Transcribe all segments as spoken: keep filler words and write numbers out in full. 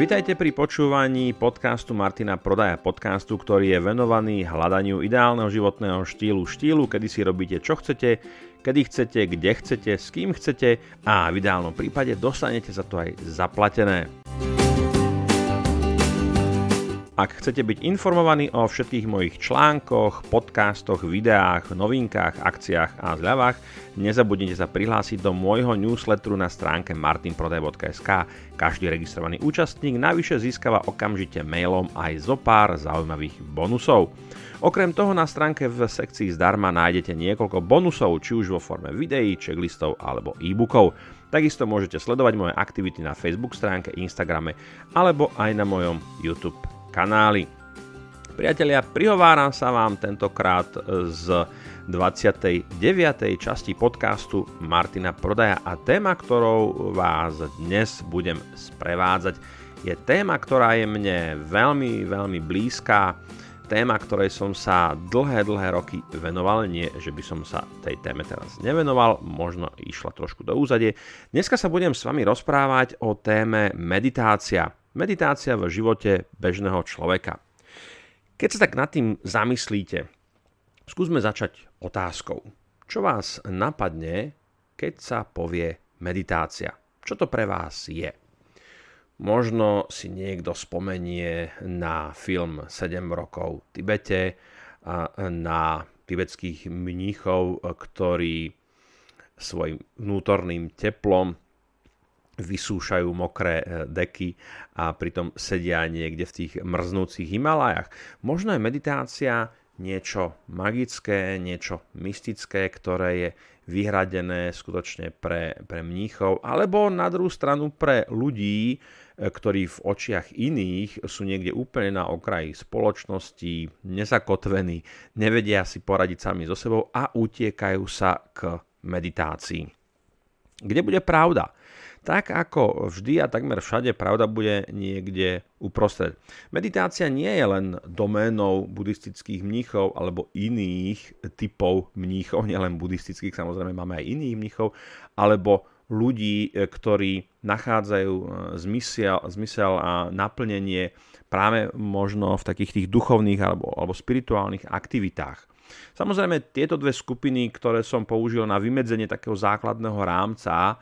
Vitajte pri počúvaní podcastu Martina Prodaja, podcastu, ktorý je venovaný hľadaniu ideálneho životného štýlu, štýlu, kedy si robíte čo chcete, kedy chcete, kde chcete, s kým chcete a v ideálnom prípade dostanete za to aj zaplatené. Ak chcete byť informovaní o všetkých mojich článkoch, podcastoch, videách, novinkách, akciách a zľavách, nezabudnite sa prihlásiť do môjho newsletteru na stránke martin prodaj bodka es ká. Každý registrovaný účastník navyše získava okamžite mailom aj zo pár zaujímavých bonusov. Okrem toho na stránke v sekcii zdarma nájdete niekoľko bonusov, či už vo forme videí, checklistov alebo e-bookov. Takisto môžete sledovať moje aktivity na Facebook stránke, Instagrame alebo aj na mojom YouTube kanály. Priatelia, prihováram sa vám tentokrát z dvadsiatej deviatej časti podcastu Martina Prodaja a téma, ktorou vás dnes budem sprevádzať, je téma, ktorá je mne veľmi, veľmi blízka, téma, ktorej som sa dlhé, dlhé roky venoval, nie, že by som sa tej téme teraz nevenoval, možno išla trošku do úzadie. Dneska sa budem s vami rozprávať o téme meditácia. Meditácia v živote bežného človeka. Keď sa tak nad tým zamyslíte, skúsme začať otázkou. Čo vás napadne, keď sa povie meditácia? Čo to pre vás je? Možno si niekto spomenie na film Sedem rokov v Tibete, na tibetských mníchov, ktorí svojim vnútorným teplom vysúšajú mokré deky a pritom sedia niekde v tých mrznúcich Himalájach. Možno je meditácia niečo magické, niečo mystické, ktoré je vyhradené skutočne pre, pre mníchov, alebo na druhú stranu pre ľudí, ktorí v očiach iných sú niekde úplne na okraji spoločnosti, nezakotvení, nevedia si poradiť sami so sebou a utiekajú sa k meditácii. Kde bude pravda? Tak ako vždy a takmer všade pravda bude niekde uprostred. Meditácia nie je len doménou buddhistických mníchov alebo iných typov mníchov, nielen buddhistických, samozrejme máme aj iných mníchov, alebo ľudí, ktorí nachádzajú zmysel, zmysel a naplnenie práve možno v takých tých duchovných alebo, alebo spirituálnych aktivitách. Samozrejme, tieto dve skupiny, ktoré som použil na vymedzenie takého základného rámca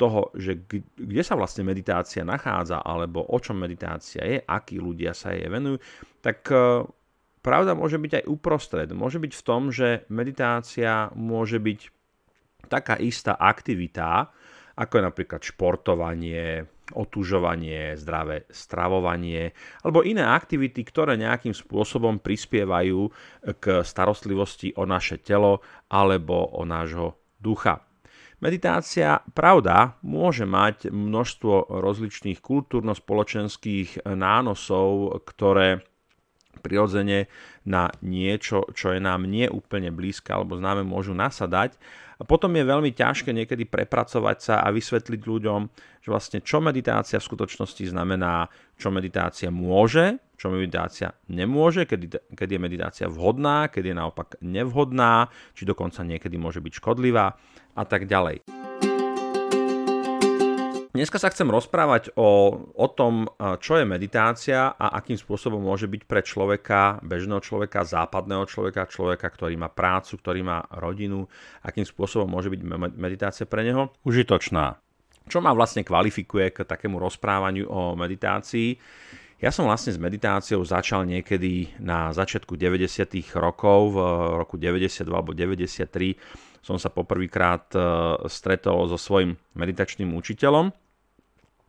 toho, že kde sa vlastne meditácia nachádza, alebo o čom meditácia je, akí ľudia sa jej venujú, tak pravda môže byť aj uprostred. Môže byť v tom, že meditácia môže byť taká istá aktivita, ako je napríklad športovanie, otužovanie, zdravé stravovanie alebo iné aktivity, ktoré nejakým spôsobom prispievajú k starostlivosti o naše telo alebo o nášho ducha. Meditácia, pravda, môže mať množstvo rozličných kultúrno-spoločenských nánosov, ktoré prirodzene na niečo, čo je nám nie úplne blízke alebo známe, môžu nasadať. A potom je veľmi ťažké niekedy prepracovať sa a vysvetliť ľuďom, že vlastne čo meditácia v skutočnosti znamená, čo meditácia môže, čo meditácia nemôže, kedy, kedy je meditácia vhodná, kedy je naopak nevhodná, či dokonca niekedy môže byť škodlivá a tak ďalej. Dneska sa chcem rozprávať o, o tom, čo je meditácia a akým spôsobom môže byť pre človeka, bežného človeka, západného človeka, človeka, ktorý má prácu, ktorý má rodinu, akým spôsobom môže byť meditácia pre neho užitočná. Čo ma vlastne kvalifikuje k takému rozprávaniu o meditácii? Ja som vlastne s meditáciou začal niekedy na začiatku deväťdesiatych rokov, v roku deväťdesiatdva alebo deväťdesiattri, som sa poprvýkrát stretol so svojím meditačným učiteľom,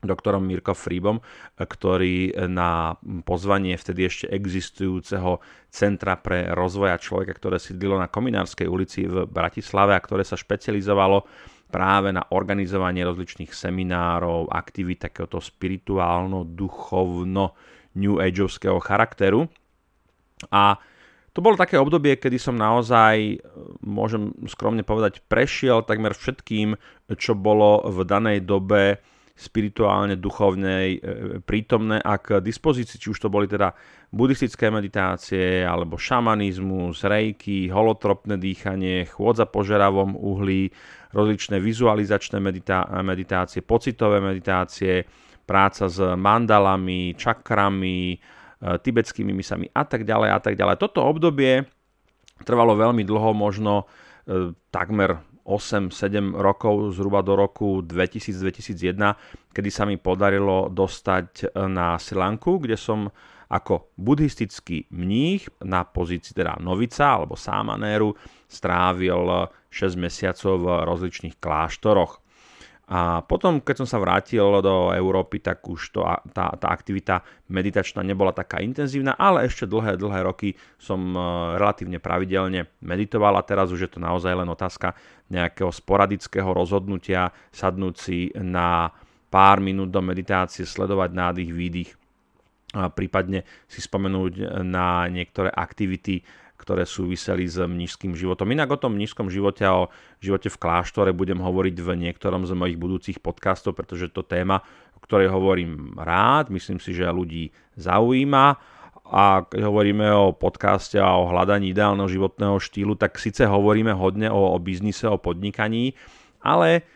doktorom Mirko Frýbom, ktorý na pozvanie vtedy ešte existujúceho Centra pre rozvoja človeka, ktoré sídlilo na Kominárskej ulici v Bratislave a ktoré sa špecializovalo práve na organizovanie rozličných seminárov, aktivít takéhoto spirituálno-duchovno new ageovského charakteru. A to bolo také obdobie, kedy som naozaj, môžem skromne povedať, prešiel takmer všetkým, čo bolo v danej dobe spirituálne, duchovnej, prítomné a k dispozícii, či už to boli teda buddhistické meditácie, alebo šamanizmus, reiki, holotropné dýchanie, chôdza po žeravom uhlí, rozličné vizualizačné meditá- meditácie, pocitové meditácie, práca s mandalami, čakrami, tibetskými misami a tak ďalej a tak ďalej. Toto obdobie trvalo veľmi dlho, možno e, takmer osem sedem rokov, zhruba do roku dvetisíc dvetisícjeden, kedy sa mi podarilo dostať na Srí Lanku, kde som ako buddhistický mních na pozícii teda novica alebo sámanéru strávil šesť mesiacov v rozličných kláštoroch. A potom, keď som sa vrátil do Európy, tak už to, tá, tá aktivita meditačná nebola taká intenzívna, ale ešte dlhé, dlhé roky som relatívne pravidelne meditoval a teraz už je to naozaj len otázka nejakého sporadického rozhodnutia, sadnúť si na pár minút do meditácie, sledovať nádych, výdych, a prípadne si spomenúť na niektoré aktivity, ktoré súviseli s mníšskym životom. Inak o tom mníšskom živote a o živote v kláštore budem hovoriť v niektorom z mojich budúcich podcastov, pretože to téma, o ktorej hovorím rád, myslím si, že ľudí zaujíma. A keď hovoríme o podcaste a o hľadaní ideálneho životného štýlu, tak síce hovoríme hodne o, o biznise, o podnikaní, ale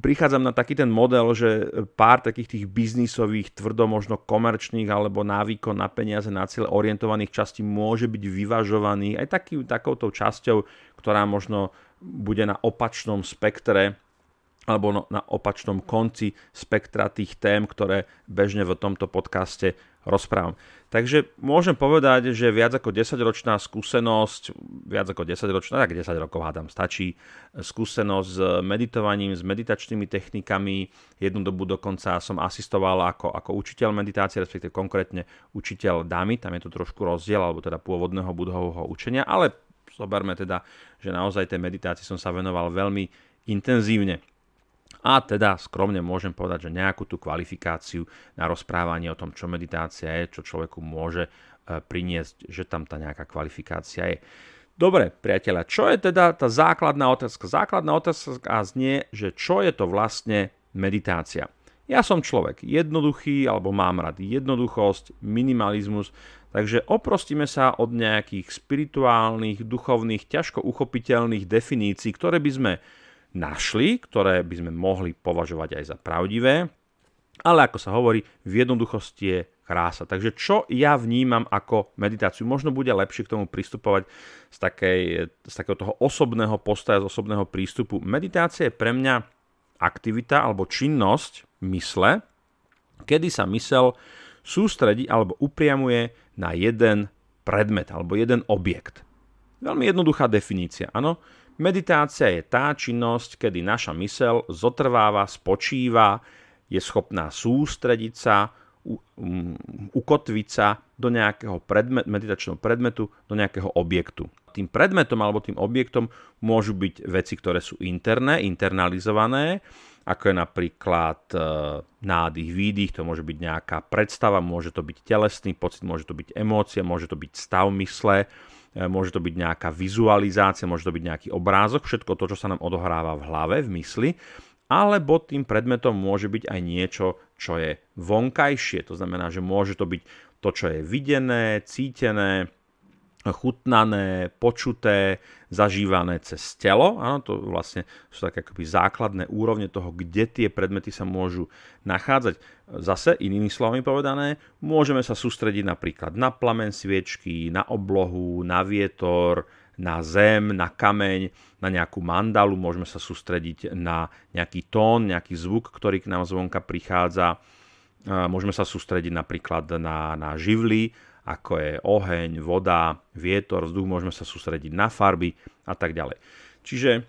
prichádzam na taký ten model, že pár takých tých biznisových, tvrdo možno komerčných alebo na výkon, na peniaze, na cieľ orientovaných častí môže byť vyvažovaný aj taký, takouto časťou, ktorá možno bude na opačnom spektre alebo na opačnom konci spektra tých tém, ktoré bežne v tomto podcaste rozprávam. Takže môžem povedať, že viac ako desaťročná skúsenosť, viac ako desaťročná, tak desať rokov hádam stačí, skúsenosť s meditovaním, s meditačnými technikami. Jednu dobu dokonca som asistoval ako, ako učiteľ meditácie, respektíve konkrétne učiteľ dámy, tam je to trošku rozdiel, alebo teda pôvodného budhového učenia, ale zoberme teda, že naozaj tej meditácii som sa venoval veľmi intenzívne. A teda skromne môžem povedať, že nejakú tú kvalifikáciu na rozprávanie o tom, čo meditácia je, čo človeku môže priniesť, že tam tá nejaká kvalifikácia je. Dobre, priatelia, čo je teda tá základná otázka? Základná otázka znie, že čo je to vlastne meditácia? Ja som človek jednoduchý, alebo mám rád jednoduchosť, minimalizmus, takže oprostíme sa od nejakých spirituálnych, duchovných, ťažko uchopiteľných definícií, ktoré by sme našli, ktoré by sme mohli považovať aj za pravdivé, ale ako sa hovorí, v jednoduchosti je krása. Takže čo ja vnímam ako meditáciu? Možno bude lepšie k tomu pristupovať z, takej, z takého toho osobného postoja, z osobného prístupu. Meditácia je pre mňa aktivita alebo činnosť mysle, kedy sa mysel sústredí alebo upriamuje na jeden predmet alebo jeden objekt. Veľmi jednoduchá definícia, áno? Meditácia je tá činnosť, kedy naša myseľ zotrváva, spočíva, je schopná sústrediť sa, u, um, ukotviť sa do nejakého predmet, meditačného predmetu, do nejakého objektu. Tým predmetom alebo tým objektom môžu byť veci, ktoré sú interné, internalizované, ako je napríklad e, nádych, výdych, to môže byť nejaká predstava, môže to byť telesný pocit, môže to byť emócia, môže to byť stav mysle, môže to byť nejaká vizualizácia, môže to byť nejaký obrázok, všetko to, čo sa nám odohráva v hlave, v mysli, alebo tým predmetom môže byť aj niečo, čo je vonkajšie. To znamená, že môže to byť to, čo je videné, cítené, chutnané, počuté, zažívané cez telo. Áno, to vlastne sú také akoby základné úrovne toho, kde tie predmety sa môžu nachádzať. Zase, inými slovami povedané, môžeme sa sústrediť napríklad na plameň sviečky, na oblohu, na vietor, na zem, na kameň, na nejakú mandalu, môžeme sa sústrediť na nejaký tón, nejaký zvuk, ktorý k nám zvonka prichádza. Môžeme sa sústrediť napríklad na, na živly, ako je oheň, voda, vietor, vzduch, môžeme sa sústrediť na farby a tak ďalej. Čiže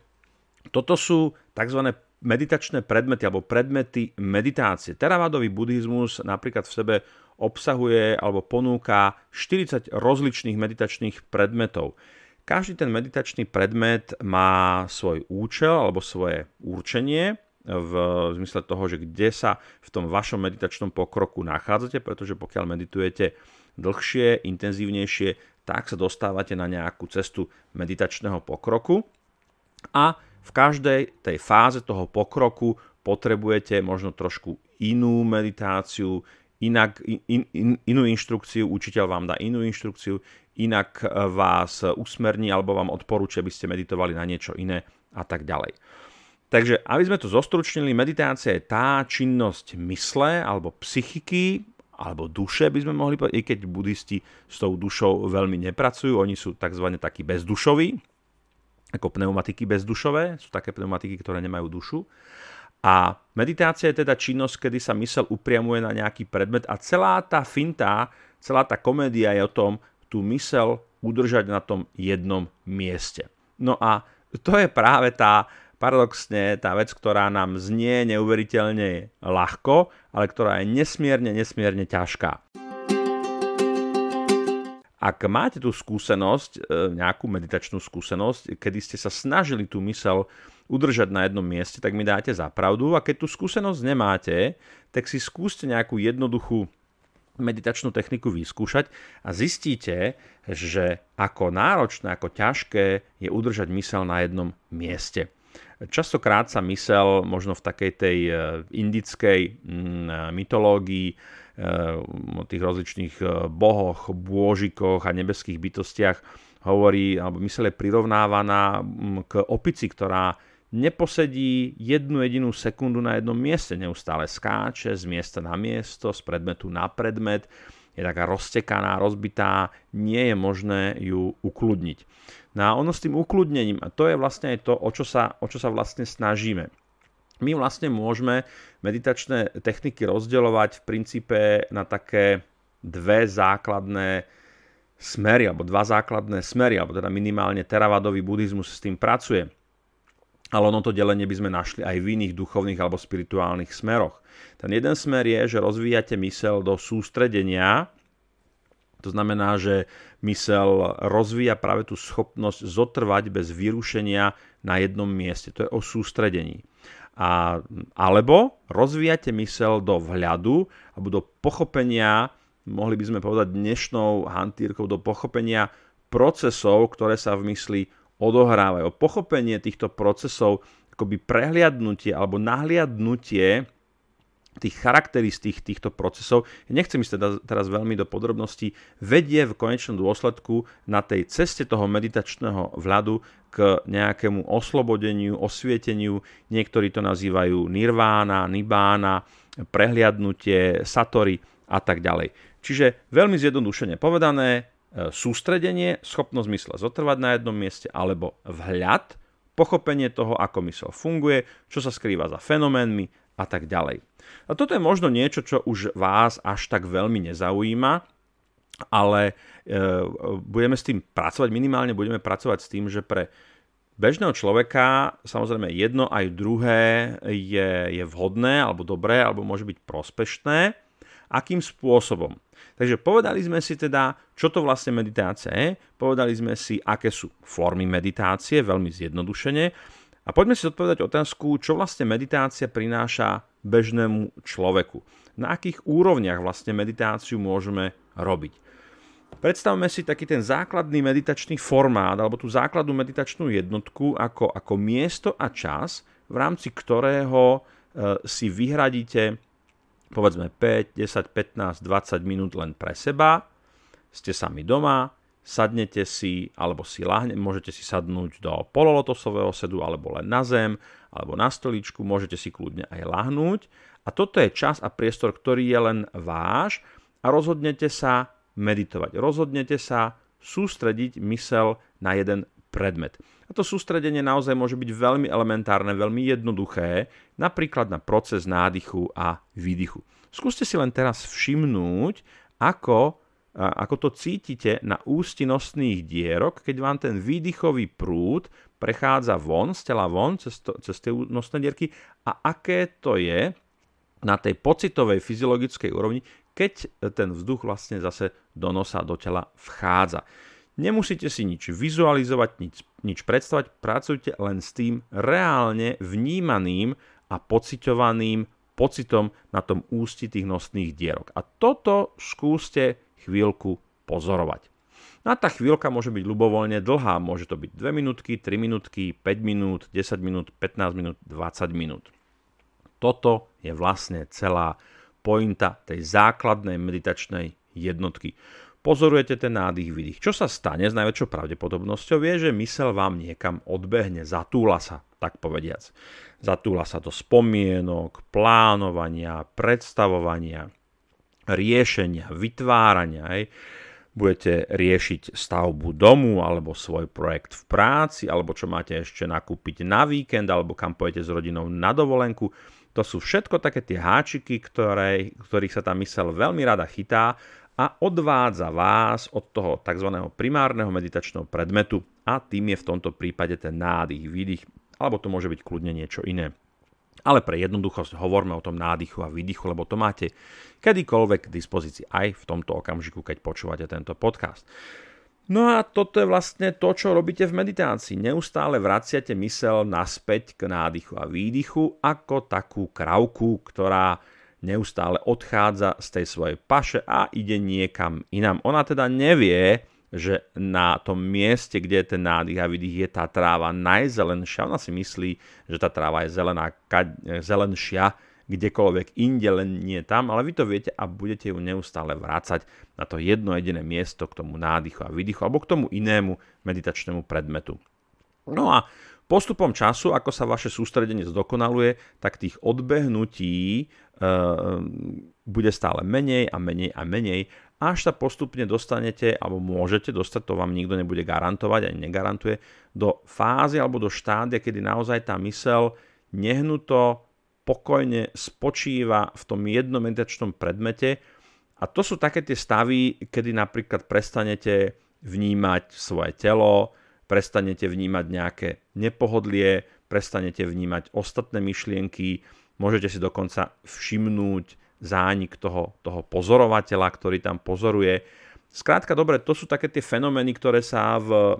toto sú tzv. Meditačné predmety alebo predmety meditácie. Theravádový buddhizmus napríklad v sebe obsahuje alebo ponúka štyridsať rozličných meditačných predmetov. Každý ten meditačný predmet má svoj účel alebo svoje určenie v zmysle toho, že kde sa v tom vašom meditačnom pokroku nachádzate, pretože pokiaľ meditujete dlhšie, intenzívnejšie, tak sa dostávate na nejakú cestu meditačného pokroku a v každej tej fáze toho pokroku potrebujete možno trošku inú meditáciu, inak, in, in, inú inštrukciu, učiteľ vám dá inú inštrukciu, inak vás usmerní alebo vám odporúči, aby ste meditovali na niečo iné a tak ďalej. Takže, aby sme to zostručnili, meditácia je tá činnosť mysle, alebo psychiky, alebo duše by sme mohli povedať, i keď budisti s tou dušou veľmi nepracujú, oni sú tzv. Takí bezdušoví, ako pneumatiky bezdušové, sú také pneumatiky, ktoré nemajú dušu. A meditácia je teda činnosť, kedy sa mysel upriamuje na nejaký predmet a celá tá finta, celá tá komédia je o tom, tú mysel udržať na tom jednom mieste. No a to je práve tá paradoxne tá vec, ktorá nám znie neuveriteľne ľahko, ale ktorá je nesmierne, nesmierne ťažká. Ak máte tú skúsenosť, nejakú meditačnú skúsenosť, kedy ste sa snažili tú myseľ udržať na jednom mieste, tak mi dáte za pravdu. A keď tú skúsenosť nemáte, tak si skúste nejakú jednoduchú meditačnú techniku vyskúšať a zistíte, že ako náročné, ako ťažké je udržať myseľ na jednom mieste. Častokrát sa mysel možno v takej tej indickej mytológii o tých rozličných bohoch, bôžikoch a nebeských bytostiach hovorí, alebo mysel je prirovnávaná k opici, ktorá neposedí jednu jedinú sekundu na jednom mieste, neustále skáče z miesta na miesto, z predmetu na predmet, je taká roztekaná, rozbitá, nie je možné ju ukludniť. No a ono s tým ukludnením, a to je vlastne aj to, o čo sa, o čo sa vlastne snažíme. My vlastne môžeme meditačné techniky rozdeľovať v princípe na také dve základné smery, alebo dva základné smery, alebo teda minimálne Theravádový buddhizmus s tým pracuje. Ale ono to delenie by sme našli aj v iných duchovných alebo spirituálnych smeroch. Ten jeden smer je, že rozvíjate myseľ do sústredenia, to znamená, že myseľ rozvíja práve tú schopnosť zotrvať bez vyrušenia na jednom mieste. To je o sústredení. A, alebo rozvíjate myseľ do vhľadu alebo do pochopenia, mohli by sme povedať dnešnou hantírkou, do pochopenia procesov, ktoré sa v mysli odohrávajú. Pochopenie týchto procesov, akoby prehliadnutie alebo nahliadnutie tých charakteristík týchto procesov, nechcem ísť teda teraz veľmi do podrobností, vedie v konečnom dôsledku na tej ceste toho meditačného vľadu k nejakému oslobodeniu, osvieteniu. Niektorí to nazývajú nirvána, nibbána, prehliadnutie, satori a tak ďalej. Čiže veľmi zjednodušene povedané, sústredenie, schopnosť mysle zotrvať na jednom mieste, alebo vhľad, pochopenie toho, ako mysel funguje, čo sa skrýva za fenoménmi a tak ďalej. A toto je možno niečo, čo už vás až tak veľmi nezaujíma, ale e, budeme s tým pracovať, minimálne budeme pracovať s tým, že pre bežného človeka samozrejme jedno aj druhé je, je vhodné, alebo dobré, alebo môže byť prospešné. Akým spôsobom? Takže povedali sme si teda, čo to vlastne meditácia je, povedali sme si, aké sú formy meditácie, veľmi zjednodušene, a poďme si odpovedať otázku, čo vlastne meditácia prináša bežnému človeku. Na akých úrovniach vlastne meditáciu môžeme robiť? Predstavme si taký ten základný meditačný formát, alebo tú základnú meditačnú jednotku ako, ako miesto a čas, v rámci ktorého e, si vyhradíte povedzme päť, desať, pätnásť, dvadsať minút len pre seba, ste sami doma, sadnete si, alebo si ľahne, môžete si sadnúť do pololotosového sedu, alebo len na zem, alebo na stoličku, môžete si kľudne aj ľahnúť. A toto je čas a priestor, ktorý je len váš a rozhodnete sa meditovať. Rozhodnete sa sústrediť myseľ na jeden predmet. A to sústredenie naozaj môže byť veľmi elementárne, veľmi jednoduché, napríklad na proces nádychu a výdychu. Skúste si len teraz všimnúť, ako, ako to cítite na ústi nosných dierok, keď vám ten výdychový prúd prechádza von, z tela von, cez, to, cez tie nosné dierky, a aké to je na tej pocitovej, fyziologickej úrovni, keď ten vzduch vlastne zase do nosa, do tela vchádza. Nemusíte si nič vizualizovať, nič, nič predstavať, pracujte len s tým reálne vnímaným a pociťovaným pocitom na tom ústi tých nosných dierok. A toto skúste chvíľku pozorovať. No a tá chvíľka môže byť ľubovoľne dlhá, môže to byť dve minútky, tri minútky, päť minút, desať minút, pätnásť minút, dvadsať minút. Toto je vlastne celá pointa tej základnej meditačnej jednotky. pozorujete ten nádych, výdych. Čo sa stane s najväčšou pravdepodobnosťou je, že myseľ vám niekam odbehne, zatúla sa, tak povediac. Zatúla sa do spomienok, plánovania, predstavovania, riešenia, vytvárania. Hej. Budete riešiť stavbu domu, alebo svoj projekt v práci, alebo čo máte ešte nakúpiť na víkend, alebo kam pojete s rodinou na dovolenku. To sú všetko také tie háčiky, ktoré, ktorých sa tá myseľ veľmi rada chytá, a odvádza vás od toho tzv. Primárneho meditačného predmetu, a tým je v tomto prípade ten nádych, výdych, alebo to môže byť kľudne niečo iné. Ale pre jednoduchosť hovorme o tom nádychu a výdychu, lebo to máte kedykoľvek k dispozícii aj v tomto okamžiku, keď počúvate tento podcast. No a toto je vlastne to, čo robíte v meditácii. Neustále vraciate myseľ naspäť k nádychu a výdychu ako takú kravku, ktorá neustále odchádza z tej svojej paše a ide niekam inam. Ona teda nevie, že na tom mieste, kde je ten nádych a výdych, je tá tráva najzelenšia. Ona si myslí, že tá tráva je zelená, zelenšia kdekoľvek inde, len nie tam, ale vy to viete a budete ju neustále vracať na to jedno jediné miesto, k tomu nádychu a výdychu alebo k tomu inému meditačnému predmetu. No a postupom času, ako sa vaše sústredenie zdokonaluje, tak tých odbehnutí e, bude stále menej a menej a menej, až sa postupne dostanete, alebo môžete dostať, to vám nikto nebude garantovať, ani negarantuje, do fázy alebo do štádia, kedy naozaj tá myseľ nehnuto, pokojne spočíva v tom jednom meditačnom predmete. A to sú také tie stavy, kedy napríklad prestanete vnímať svoje telo, prestanete vnímať nejaké nepohodlie, prestanete vnímať ostatné myšlienky, môžete si dokonca všimnúť zánik toho, toho pozorovateľa, ktorý tam pozoruje. Skrátka, dobre, to sú také tie fenomény, ktoré sa v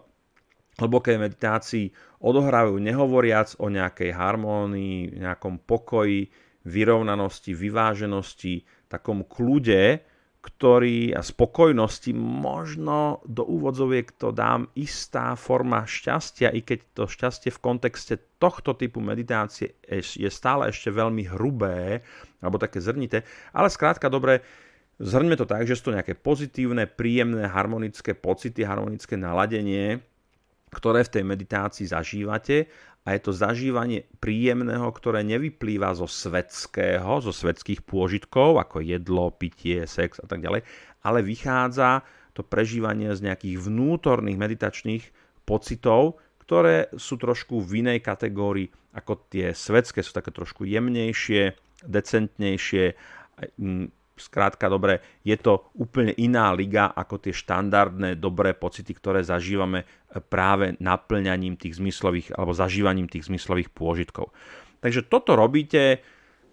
hlbokej meditácii odohrávajú, nehovoriac o nejakej harmónii, nejakom pokoji, vyrovnanosti, vyváženosti, takom kľude, ktorý a spokojnosti, možno do úvodzoviek to dám, istá forma šťastia, i keď to šťastie v kontexte tohto typu meditácie je stále ešte veľmi hrubé, alebo také zrnité, ale skrátka dobre, zhrňme to tak, že sú to nejaké pozitívne, príjemné, harmonické pocity, harmonické naladenie, ktoré v tej meditácii zažívate, a je to zažívanie príjemného, ktoré nevyplýva zo svetského, zo svetských pôžitkov, ako jedlo, pitie, sex a tak ďalej, ale vychádza to prežívanie z nejakých vnútorných meditačných pocitov, ktoré sú trošku v inej kategórii ako tie svetské, sú také trošku jemnejšie, decentnejšie. Skrátka, dobre, je to úplne iná liga ako tie štandardné dobré pocity, ktoré zažívame práve naplňaním tých zmyslových alebo zažívaním tých zmyslových pôžitkov. Takže toto robíte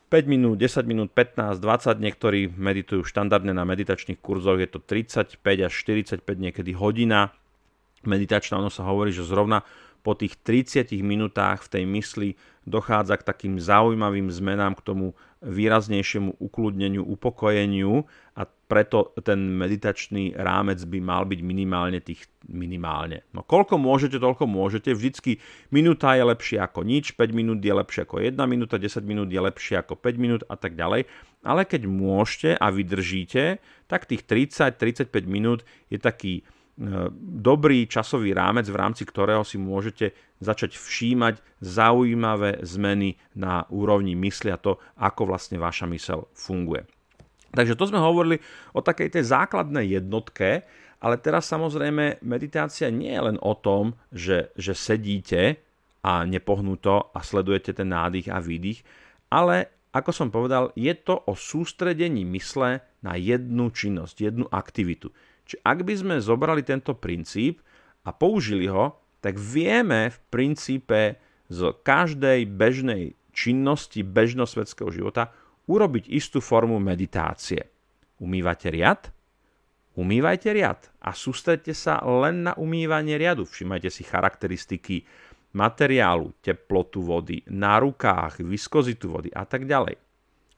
päť minút, desať minút, pätnásť, dvadsať, niektorí meditujú štandardne na meditačných kurzoch, je to tridsaťpäť až štyridsaťpäť, niekedy hodina meditačná. Ono sa hovorí, že zrovna po tých tridsiatich minútach v tej mysli dochádza k takým zaujímavým zmenám, k tomu výraznejšiemu ukľudneniu, upokojeniu, a preto ten meditačný rámec by mal byť minimálne tých minimálne. No koľko môžete, toľko môžete. Vždycky minúta je lepšie ako nič, päť minút je lepšie ako jedna minúta, desať minút je lepšie ako päť minút a tak ďalej. Ale keď môžete a vydržíte, tak tých tridsať až tridsaťpäť minút je taký dobrý časový rámec, v rámci ktorého si môžete začať všímať zaujímavé zmeny na úrovni mysli a to, ako vlastne vaša myseľ funguje. Takže to sme hovorili o takej tej základnej jednotke, ale teraz samozrejme meditácia nie je len o tom, že, že sedíte a nepohnuto a sledujete ten nádych a výdych, ale ako som povedal, je to o sústredení mysle na jednu činnosť, jednu aktivitu. Čiže ak by sme zobrali tento princíp a použili ho, tak vieme v princípe z každej bežnej činnosti bežnosvetského života urobiť istú formu meditácie. Umývate riad? Umývajte riad a sústreďte sa len na umývanie riadu. Všimajte si charakteristiky materiálu, teplotu vody, na rukách, viskozitu vody a tak ďalej.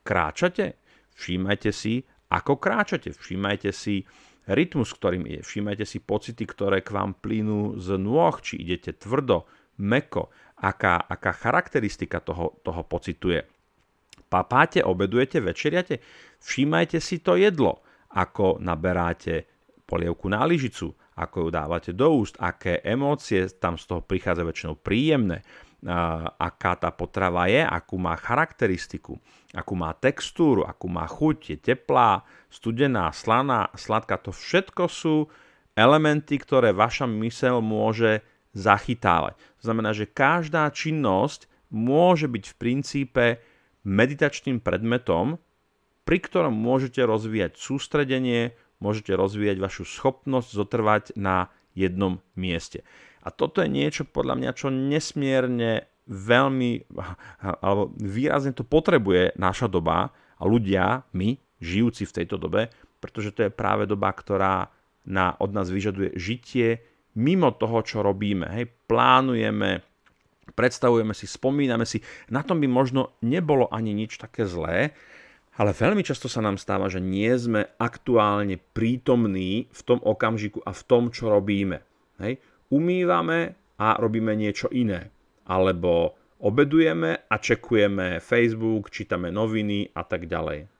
Kráčate? Všimajte si, ako kráčate. Všimajte si rytmus, ktorým ide. Všímajte si pocity, ktoré k vám plynú z nôh, či idete tvrdo, mäko, aká, aká charakteristika toho, toho pocitu je. Papáte, obedujete, večeriate. Všímajte si to jedlo, ako naberáte polievku na lyžicu, ako ju dávate do úst, aké emócie tam z toho prichádza väčšinou príjemné, aká tá potrava je, akú má charakteristiku, akú má textúru, akú má chuť, je teplá, studená, slaná, sladká. To všetko sú elementy, ktoré vaša myseľ môže zachytávať. To znamená, že každá činnosť môže byť v princípe meditačným predmetom, pri ktorom môžete rozvíjať sústredenie, môžete rozvíjať vašu schopnosť zotrvať na jednom mieste. A toto je niečo, podľa mňa, čo nesmierne veľmi, alebo výrazne to potrebuje naša doba a ľudia, my, žijúci v tejto dobe, pretože to je práve doba, ktorá na, od nás vyžaduje žitie mimo toho, čo robíme. Hej, plánujeme, predstavujeme si, spomíname si. Na tom by možno nebolo ani nič také zlé, ale veľmi často sa nám stáva, že nie sme aktuálne prítomní v tom okamžiku a v tom, čo robíme. Hej. Umývame a robíme niečo iné. Alebo obedujeme a čekujeme Facebook, čítame noviny a tak ďalej.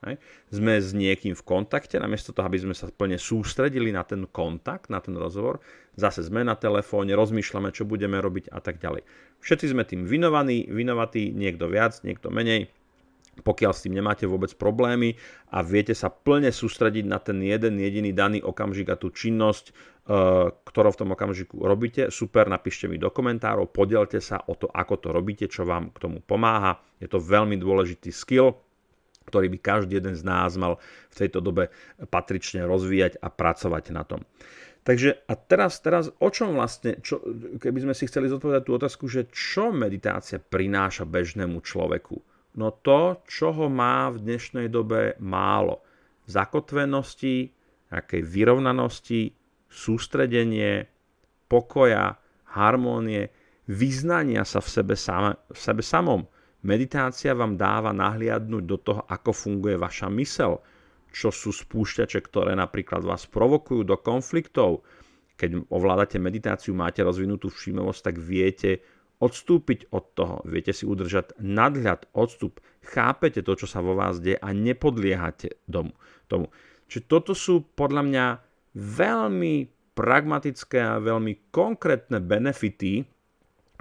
Sme s niekým v kontakte, namiesto toho, aby sme sa plne sústredili na ten kontakt, na ten rozhovor, zase sme na telefóne, rozmýšľame, čo budeme robiť a tak ďalej. Všetci sme tým vinovaní, vinovatí, niekto viac, niekto menej. Pokiaľ s tým nemáte vôbec problémy a viete sa plne sústrediť na ten jeden jediný daný okamžik a tú činnosť, ktorú v tom okamžiku robíte, super, napíšte mi do komentárov, podielte sa o to, ako to robíte, čo vám k tomu pomáha. Je to veľmi dôležitý skill, ktorý by každý jeden z nás mal v tejto dobe patrične rozvíjať a pracovať na tom. Takže a teraz, teraz o čom vlastne, čo, keby sme si chceli zodpovedať tú otázku, že čo meditácia prináša bežnému človeku? No to, čo ho má v dnešnej dobe málo. Zakotvenosti, nejakej vyrovnanosti, sústredenie, pokoja, harmónie, vyznania sa v sebe, same, v sebe samom. Meditácia vám dáva nahliadnúť do toho, ako funguje vaša myseľ, čo sú spúšťače, ktoré napríklad vás provokujú do konfliktov. Keď ovládate meditáciu, máte rozvinutú všímavosť, tak viete odstúpiť od toho, viete si udržať nadhľad, odstup, chápete to, čo sa vo vás deje a nepodliehate tomu. Čiže toto sú podľa mňa veľmi pragmatické a veľmi konkrétne benefity,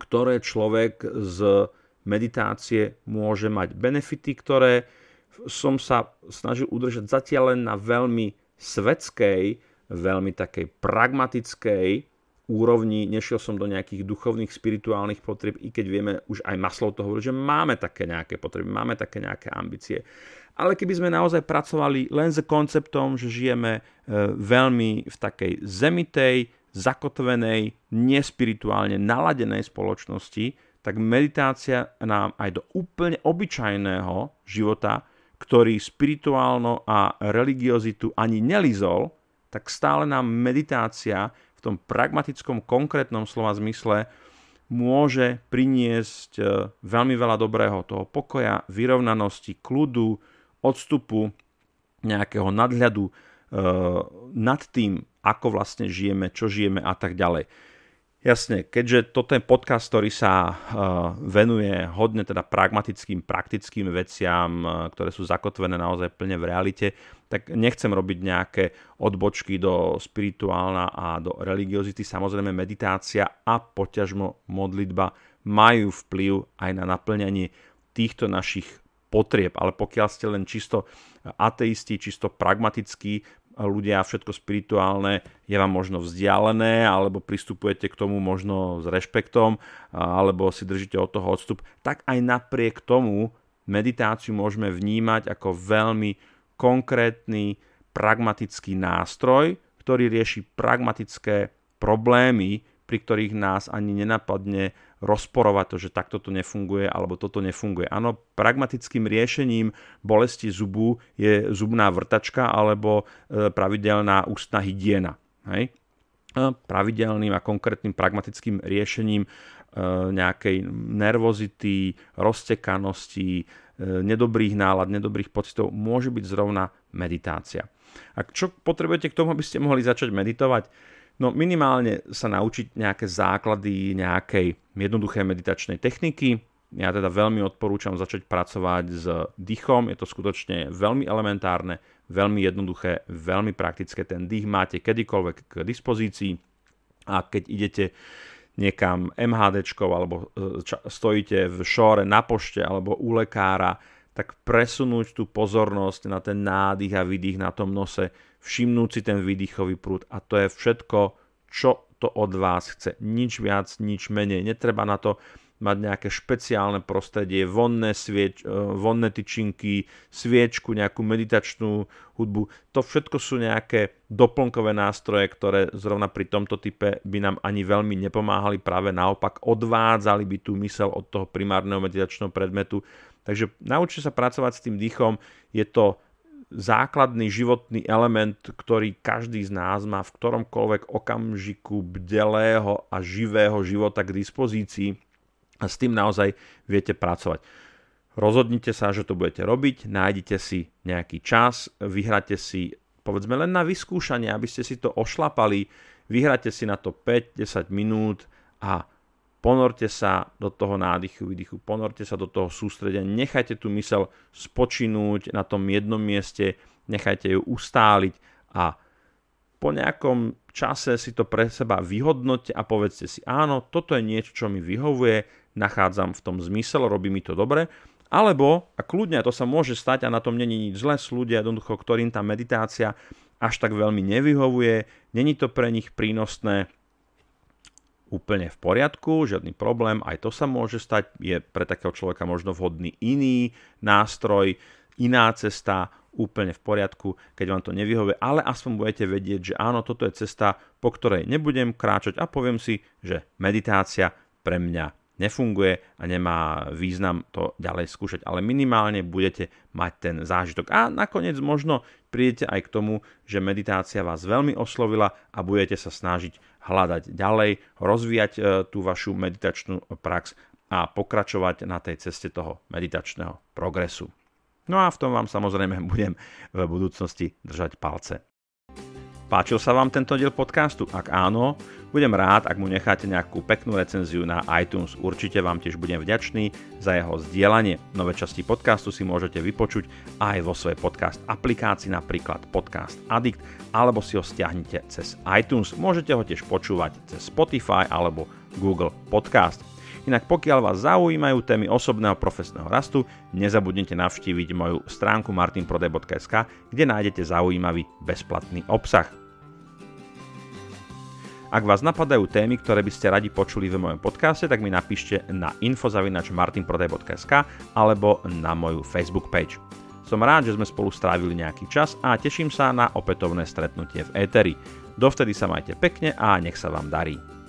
ktoré človek z meditácie môže mať. Benefity, ktoré som sa snažil udržať zatiaľ len na veľmi svetskej, veľmi takej pragmatickej úrovni, nešiel som do nejakých duchovných, spirituálnych potrieb, i keď vieme, už aj Maslow to hovorí, že máme také nejaké potreby, máme také nejaké ambície. Ale keby sme naozaj pracovali len s konceptom, že žijeme veľmi v takej zemitej, zakotvenej, nespirituálne naladenej spoločnosti, tak meditácia nám aj do úplne obyčajného života, ktorý spirituálno a religiozitu ani nelizol, tak stále nám meditácia v tom pragmatickom, konkrétnom slova zmysle môže priniesť veľmi veľa dobrého, toho pokoja, vyrovnanosti, kľudu, odstupu, nejakého nadhľadu e, nad tým, ako vlastne žijeme, čo žijeme a tak ďalej. Jasne, keďže toto je podcast, ktorý sa e, venuje hodne teda pragmatickým, praktickým veciam, e, ktoré sú zakotvené naozaj plne v realite, tak nechcem robiť nejaké odbočky do spirituálna a do religiozity. Samozrejme meditácia a poťažmo modlitba majú vplyv aj na naplňanie týchto našich potrieb. Ale pokiaľ ste len čisto ateisti, čisto pragmatickí ľudia, všetko spirituálne je vám možno vzdialené, alebo pristupujete k tomu možno s rešpektom, alebo si držíte od toho odstup, tak aj napriek tomu meditáciu môžeme vnímať ako veľmi konkrétny, pragmatický nástroj, ktorý rieši pragmatické problémy, pri ktorých nás ani nenapadne rozporovať to, že takto to nefunguje alebo toto nefunguje. Áno, pragmatickým riešením bolesti zubu je zubná vrtačka alebo pravidelná ústna hygiena. Hej? Pravidelným a konkrétnym pragmatickým riešením nejakej nervozity, roztekanosti, nedobrých nálad, nedobrých pocitov môže byť zrovna meditácia. A čo potrebujete k tomu, aby ste mohli začať meditovať? No minimálne sa naučiť nejaké základy nejakej jednoduché meditačnej techniky, Ja teda veľmi odporúčam začať pracovať s dýchom. Je to skutočne veľmi elementárne, veľmi jednoduché, veľmi praktické. Ten dých máte kedykoľvek k dispozícii a keď idete niekam MHDčkou alebo stojíte v šóre na pošte alebo u lekára, tak presunúť tú pozornosť na ten nádych a výdych na tom nose, všimnúť si ten výdychový prúd a to je všetko, čo to od vás chce. Nič viac, nič menej. Netreba na to mať nejaké špeciálne prostredie, vonné, svieč, vonné tyčinky, sviečku, nejakú meditačnú hudbu. To všetko sú nejaké doplnkové nástroje, ktoré zrovna pri tomto type by nám ani veľmi nepomáhali, práve naopak odvádzali by tú myseľ od toho primárneho meditačného predmetu. Takže naučte sa pracovať s tým dýchom, je to základný životný element, ktorý každý z nás má v ktoromkoľvek okamžiku bdelého a živého života k dispozícii a s tým naozaj viete pracovať. Rozhodnite sa, že to budete robiť, nájdite si nejaký čas, vyhráte si povedzme len na vyskúšanie, aby ste si to ošlapali, vyhráte si na to päť až desať minút a ponorte sa do toho nádychu, výdychu, ponorte sa do toho sústredenia, nechajte tú myseľ spočinúť na tom jednom mieste, nechajte ju ustáliť a po nejakom čase si to pre seba vyhodnoťte a povedzte si, áno, toto je niečo, čo mi vyhovuje, nachádzam v tom zmysel, robí mi to dobre, alebo, a kľudne, to sa môže stať a na tom není nič zlé, sú ľudia, jednoducho, ktorým tá meditácia až tak veľmi nevyhovuje, není to pre nich prínosné, úplne v poriadku, žiadny problém, aj to sa môže stať, je pre takého človeka možno vhodný iný nástroj, iná cesta, úplne v poriadku, keď vám to nevyhovuje, ale aspoň budete vedieť, že áno, toto je cesta, po ktorej nebudem kráčať a poviem si, že meditácia pre mňa nefunguje a nemá význam to ďalej skúšať, ale minimálne budete mať ten zážitok. A nakoniec možno prídete aj k tomu, že meditácia vás veľmi oslovila a budete sa snažiť hľadať ďalej, rozvíjať tú vašu meditačnú prax a pokračovať na tej ceste toho meditačného progresu. No a v tom vám samozrejme budem v budúcnosti držať palce. Páčil sa vám tento diel podcastu? Ak áno, budem rád, ak mu necháte nejakú peknú recenziu na iTunes. Určite vám tiež budem vďačný za jeho zdieľanie. Nové časti podcastu si môžete vypočuť aj vo svojej podcast aplikácii, napríklad Podcast Addict, alebo si ho stiahnite cez iTunes. Môžete ho tiež počúvať cez Spotify alebo Google Podcast. Inak pokiaľ vás zaujímajú témy osobného profesného rastu, nezabudnite navštíviť moju stránku martin prodaj bodka es ká, kde nájdete zaujímavý bezplatný obsah. Ak vás napadajú témy, ktoré by ste radi počuli v mojom podcaste, tak mi napíšte na info zavináč martin prodaj bodka es ká alebo na moju Facebook page. Som rád, že sme spolu strávili nejaký čas a teším sa na opätovné stretnutie v éteri. Dovtedy sa majte pekne a nech sa vám darí.